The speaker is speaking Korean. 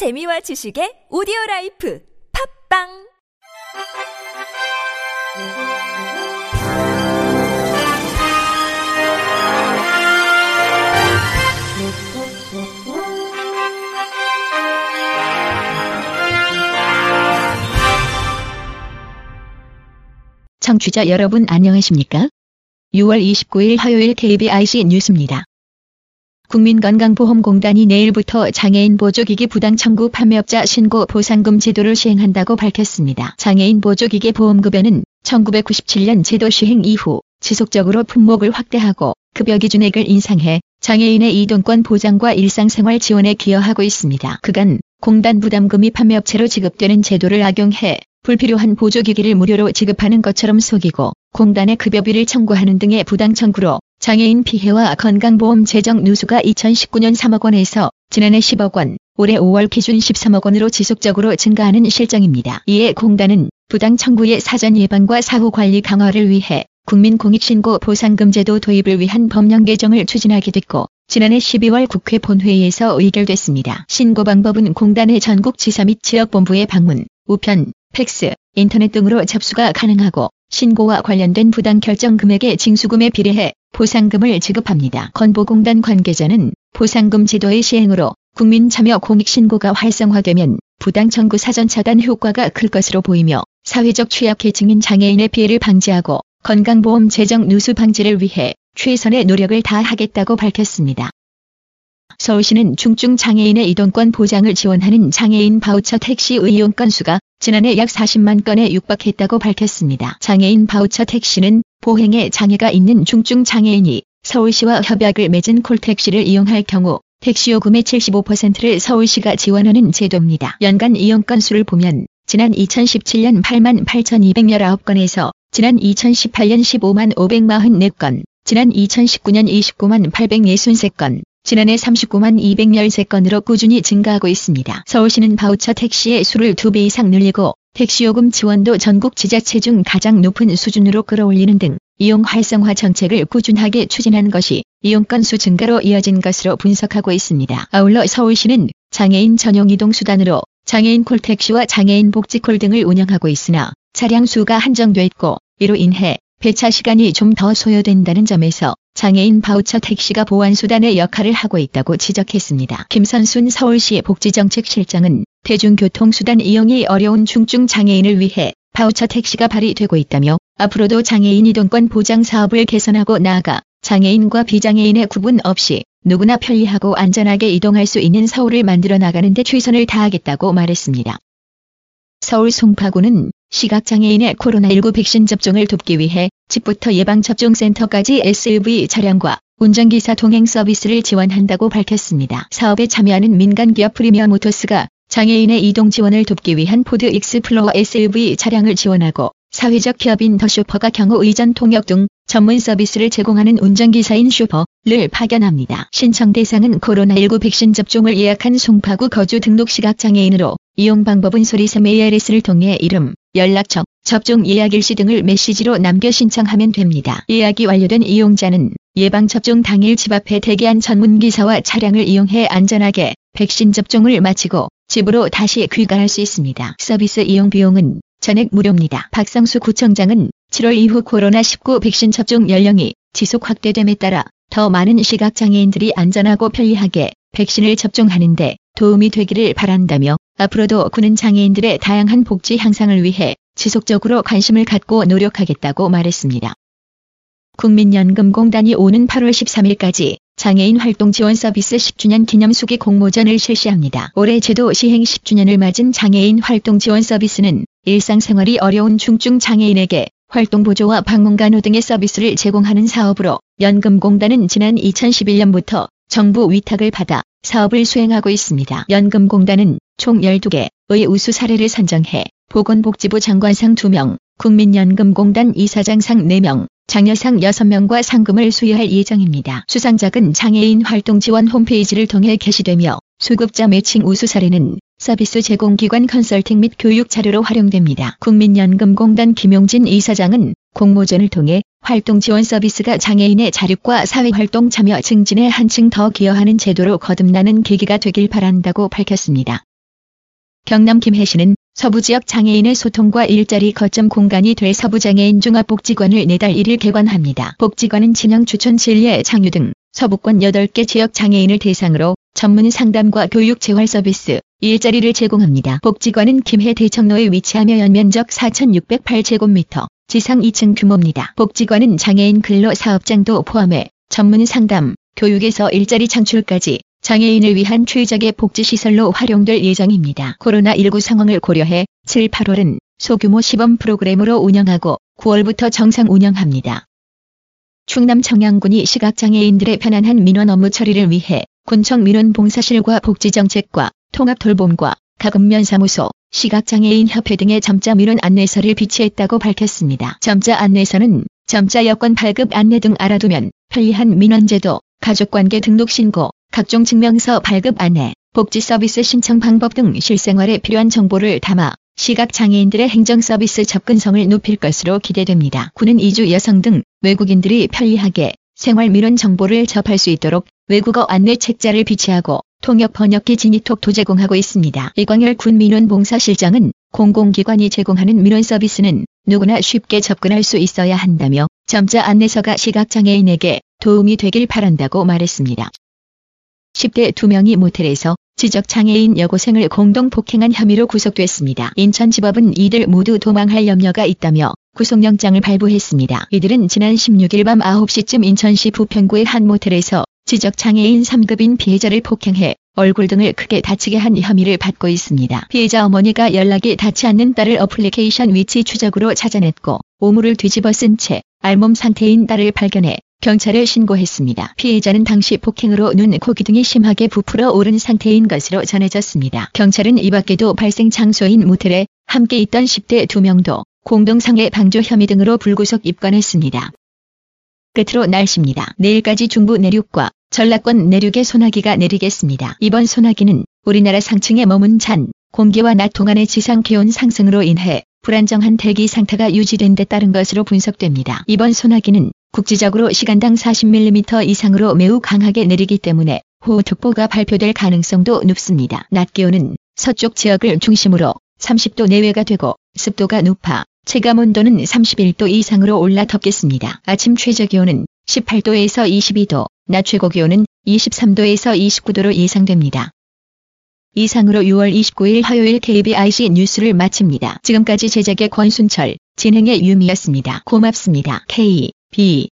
재미와 지식의 오디오라이프 팝빵 청취자 여러분 안녕하십니까? 6월 29일 화요일 KBIC 뉴스입니다. 국민건강보험공단이 내일부터 장애인 보조기기 부당 청구 판매업자 신고 보상금 제도를 시행한다고 밝혔습니다. 장애인 보조기기 보험급여는 1997년 제도 시행 이후 지속적으로 품목을 확대하고 급여 기준액을 인상해 장애인의 이동권 보장과 일상생활 지원에 기여하고 있습니다. 그간 공단 부담금이 판매업체로 지급되는 제도를 악용해 불필요한 보조기기를 무료로 지급하는 것처럼 속이고 공단의 급여비를 청구하는 등의 부당 청구로 장애인 피해와 건강보험 재정 누수가 2019년 3억 원에서 지난해 10억 원, 올해 5월 기준 13억 원으로 지속적으로 증가하는 실정입니다. 이에 공단은 부당 청구의 사전 예방과 사후 관리 강화를 위해 국민공익신고 보상금 제도 도입을 위한 법령 개정을 추진하게 됐고 지난해 12월 국회 본회의에서 의결됐습니다. 신고 방법은 공단의 전국 지사 및 지역본부의 방문, 우편, 팩스, 인터넷 등으로 접수가 가능하고 신고와 관련된 부당 결정 금액의 징수금에 비례해 보상금을 지급합니다. 건보공단 관계자는 보상금 제도의 시행으로 국민 참여 공익신고가 활성화되면 부당 청구 사전 차단 효과가 클 것으로 보이며 사회적 취약계층인 장애인의 피해를 방지하고 건강보험 재정 누수 방지를 위해 최선의 노력을 다하겠다고 밝혔습니다. 서울시는 중증장애인의 이동권 보장을 지원하는 장애인 바우처 택시 의용 건수가 지난해 약 40만 건에 육박했다고 밝혔습니다. 장애인 바우처 택시는 보행에 장애가 있는 중증장애인이 서울시와 협약을 맺은 콜택시를 이용할 경우 택시요금의 75%를 서울시가 지원하는 제도입니다. 연간 이용 건수를 보면 지난 2017년 8만 8,219건에서 지난 2018년 15만 544건, 지난 2019년 29만 863건, 지난해 39만 213건으로 꾸준히 증가하고 있습니다. 서울시는 바우처 택시의 수를 2배 이상 늘리고 택시요금 지원도 전국 지자체 중 가장 높은 수준으로 끌어올리는 등 이용 활성화 정책을 꾸준하게 추진한 것이 이용 건수 증가로 이어진 것으로 분석하고 있습니다. 아울러 서울시는 장애인 전용 이동수단으로 장애인 콜택시와 장애인 복지콜 등을 운영하고 있으나 차량 수가 한정돼 있고 이로 인해 배차 시간이 좀 더 소요된다는 점에서 장애인 바우처 택시가 보완수단의 역할을 하고 있다고 지적했습니다. 김선순 서울시 복지정책실장은 대중교통수단 이용이 어려운 중증장애인을 위해 바우처 택시가 발의되고 있다며 앞으로도 장애인 이동권 보장 사업을 개선하고 나아가 장애인과 비장애인의 구분 없이 누구나 편리하고 안전하게 이동할 수 있는 서울을 만들어 나가는 데 최선을 다하겠다고 말했습니다. 서울 송파구는 시각장애인의 코로나19 백신 접종을 돕기 위해 집부터 예방접종센터까지 SUV 차량과 운전기사 동행 서비스를 지원한다고 밝혔습니다. 사업에 참여하는 민간기업 프리미엄 모터스가 장애인의 이동 지원을 돕기 위한 포드 익스플로어 SUV 차량을 지원하고 사회적 기업인 더 슈퍼가 경호 의전 통역 등 전문 서비스를 제공하는 운전기사인 슈퍼를 파견합니다. 신청 대상은 코로나19 백신 접종을 예약한 송파구 거주 등록 시각장애인으로 이용 방법은 소리샘 ARS를 통해 이름, 연락처, 접종 예약일시 등을 메시지로 남겨 신청하면 됩니다. 예약이 완료된 이용자는 예방접종 당일 집 앞에 대기한 전문기사와 차량을 이용해 안전하게 백신 접종을 마치고 집으로 다시 귀가할 수 있습니다. 서비스 이용 비용은 전액 무료입니다. 박상수 구청장은 7월 이후 코로나19 백신 접종 연령이 지속 확대됨에 따라 더 많은 시각장애인들이 안전하고 편리하게 백신을 접종하는 데 도움이 되기를 바란다며 앞으로도 구는 장애인들의 다양한 복지 향상을 위해 지속적으로 관심을 갖고 노력하겠다고 말했습니다. 국민연금공단이 오는 8월 13일까지 장애인 활동 지원 서비스 10주년 기념 수기 공모전을 실시합니다. 올해 제도 시행 10주년을 맞은 장애인 활동 지원 서비스는 일상생활이 어려운 중증 장애인에게 활동 보조와 방문 간호 등의 서비스를 제공하는 사업으로 연금공단은 지난 2011년부터 정부 위탁을 받아 사업을 수행하고 있습니다. 연금공단은 총 12개의 우수 사례를 선정해 보건복지부 장관상 2명, 국민연금공단 이사장상 4명, 장려상 6명과 상금을 수여할 예정입니다. 수상작은 장애인 활동 지원 홈페이지를 통해 게시되며 수급자 매칭 우수 사례는 서비스 제공기관 컨설팅 및 교육 자료로 활용됩니다. 국민연금공단 김용진 이사장은 공모전을 통해 활동 지원 서비스가 장애인의 자립과 사회활동 참여 증진에 한층 더 기여하는 제도로 거듭나는 계기가 되길 바란다고 밝혔습니다. 경남 김해시는 서부지역 장애인의 소통과 일자리 거점 공간이 될 서부장애인 종합복지관을 내달 1일 개관합니다. 복지관은 진영, 추천, 진례, 장유 등 서부권 8개 지역 장애인을 대상으로 전문 상담과 교육, 재활 서비스, 일자리를 제공합니다. 복지관은 김해 대청로에 위치하며 연면적 4,608제곱미터, 지상 2층 규모입니다. 복지관은 장애인 근로 사업장도 포함해 전문 상담, 교육에서 일자리 창출까지 장애인을 위한 최적의 복지시설로 활용될 예정입니다. 코로나19 상황을 고려해 7, 8월은 소규모 시범 프로그램으로 운영하고 9월부터 정상 운영합니다. 충남 청양군이 시각장애인들의 편안한 민원 업무 처리를 위해 군청 민원봉사실과 복지정책과 통합돌봄과 가금면사무소, 시각장애인협회 등의 점자 민원 안내서를 비치했다고 밝혔습니다. 점자 안내서는 점자 여권 발급 안내 등 알아두면 편리한 민원제도, 가족관계 등록 신고, 각종 증명서 발급 안내, 복지 서비스 신청 방법 등 실생활에 필요한 정보를 담아 시각장애인들의 행정서비스 접근성을 높일 것으로 기대됩니다. 군은 이주 여성 등 외국인들이 편리하게 생활 민원 정보를 접할 수 있도록 외국어 안내 책자를 비치하고 통역 번역기 지니톡도 제공하고 있습니다. 이광열 군 민원봉사실장은 공공기관이 제공하는 민원 서비스는 누구나 쉽게 접근할 수 있어야 한다며 점자 안내서가 시각장애인에게 도움이 되길 바란다고 말했습니다. 10대 2명이 모텔에서 지적장애인 여고생을 공동 폭행한 혐의로 구속됐습니다. 인천지법은 이들 모두 도망할 염려가 있다며 구속영장을 발부했습니다. 이들은 지난 16일 밤 9시쯤 인천시 부평구의 한 모텔에서 지적장애인 3급인 피해자를 폭행해 얼굴 등을 크게 다치게 한 혐의를 받고 있습니다. 피해자 어머니가 연락이 닿지 않는 딸을 어플리케이션 위치 추적으로 찾아냈고 오물을 뒤집어 쓴 채 알몸 상태인 딸을 발견해 경찰에 신고했습니다. 피해자는 당시 폭행으로 눈, 코, 귀 등이 심하게 부풀어 오른 상태인 것으로 전해졌습니다. 경찰은 이 밖에도 발생 장소인 모텔에 함께 있던 10대 2명도 공동상해 방조 혐의 등으로 불구속 입건했습니다. 끝으로 날씨입니다. 내일까지 중부 내륙과 전라권 내륙에 소나기가 내리겠습니다. 이번 소나기는 우리나라 상층에 머문 찬 공기와 낮 동안의 지상기온 상승으로 인해 불안정한 대기 상태가 유지된 데 따른 것으로 분석됩니다. 이번 소나기는 국지적으로 시간당 40mm 이상으로 매우 강하게 내리기 때문에 호우특보가 발표될 가능성도 높습니다. 낮 기온은 서쪽 지역을 중심으로 30도 내외가 되고 습도가 높아 체감온도는 31도 이상으로 올라 덥겠습니다. 아침 최저기온은 18도에서 22도, 낮 최고기온은 23도에서 29도로 예상됩니다. 이상으로 6월 29일 화요일 KBIC 뉴스를 마칩니다. 지금까지 제작의 권순철, 진행의 유미였습니다. 고맙습니다. KBIC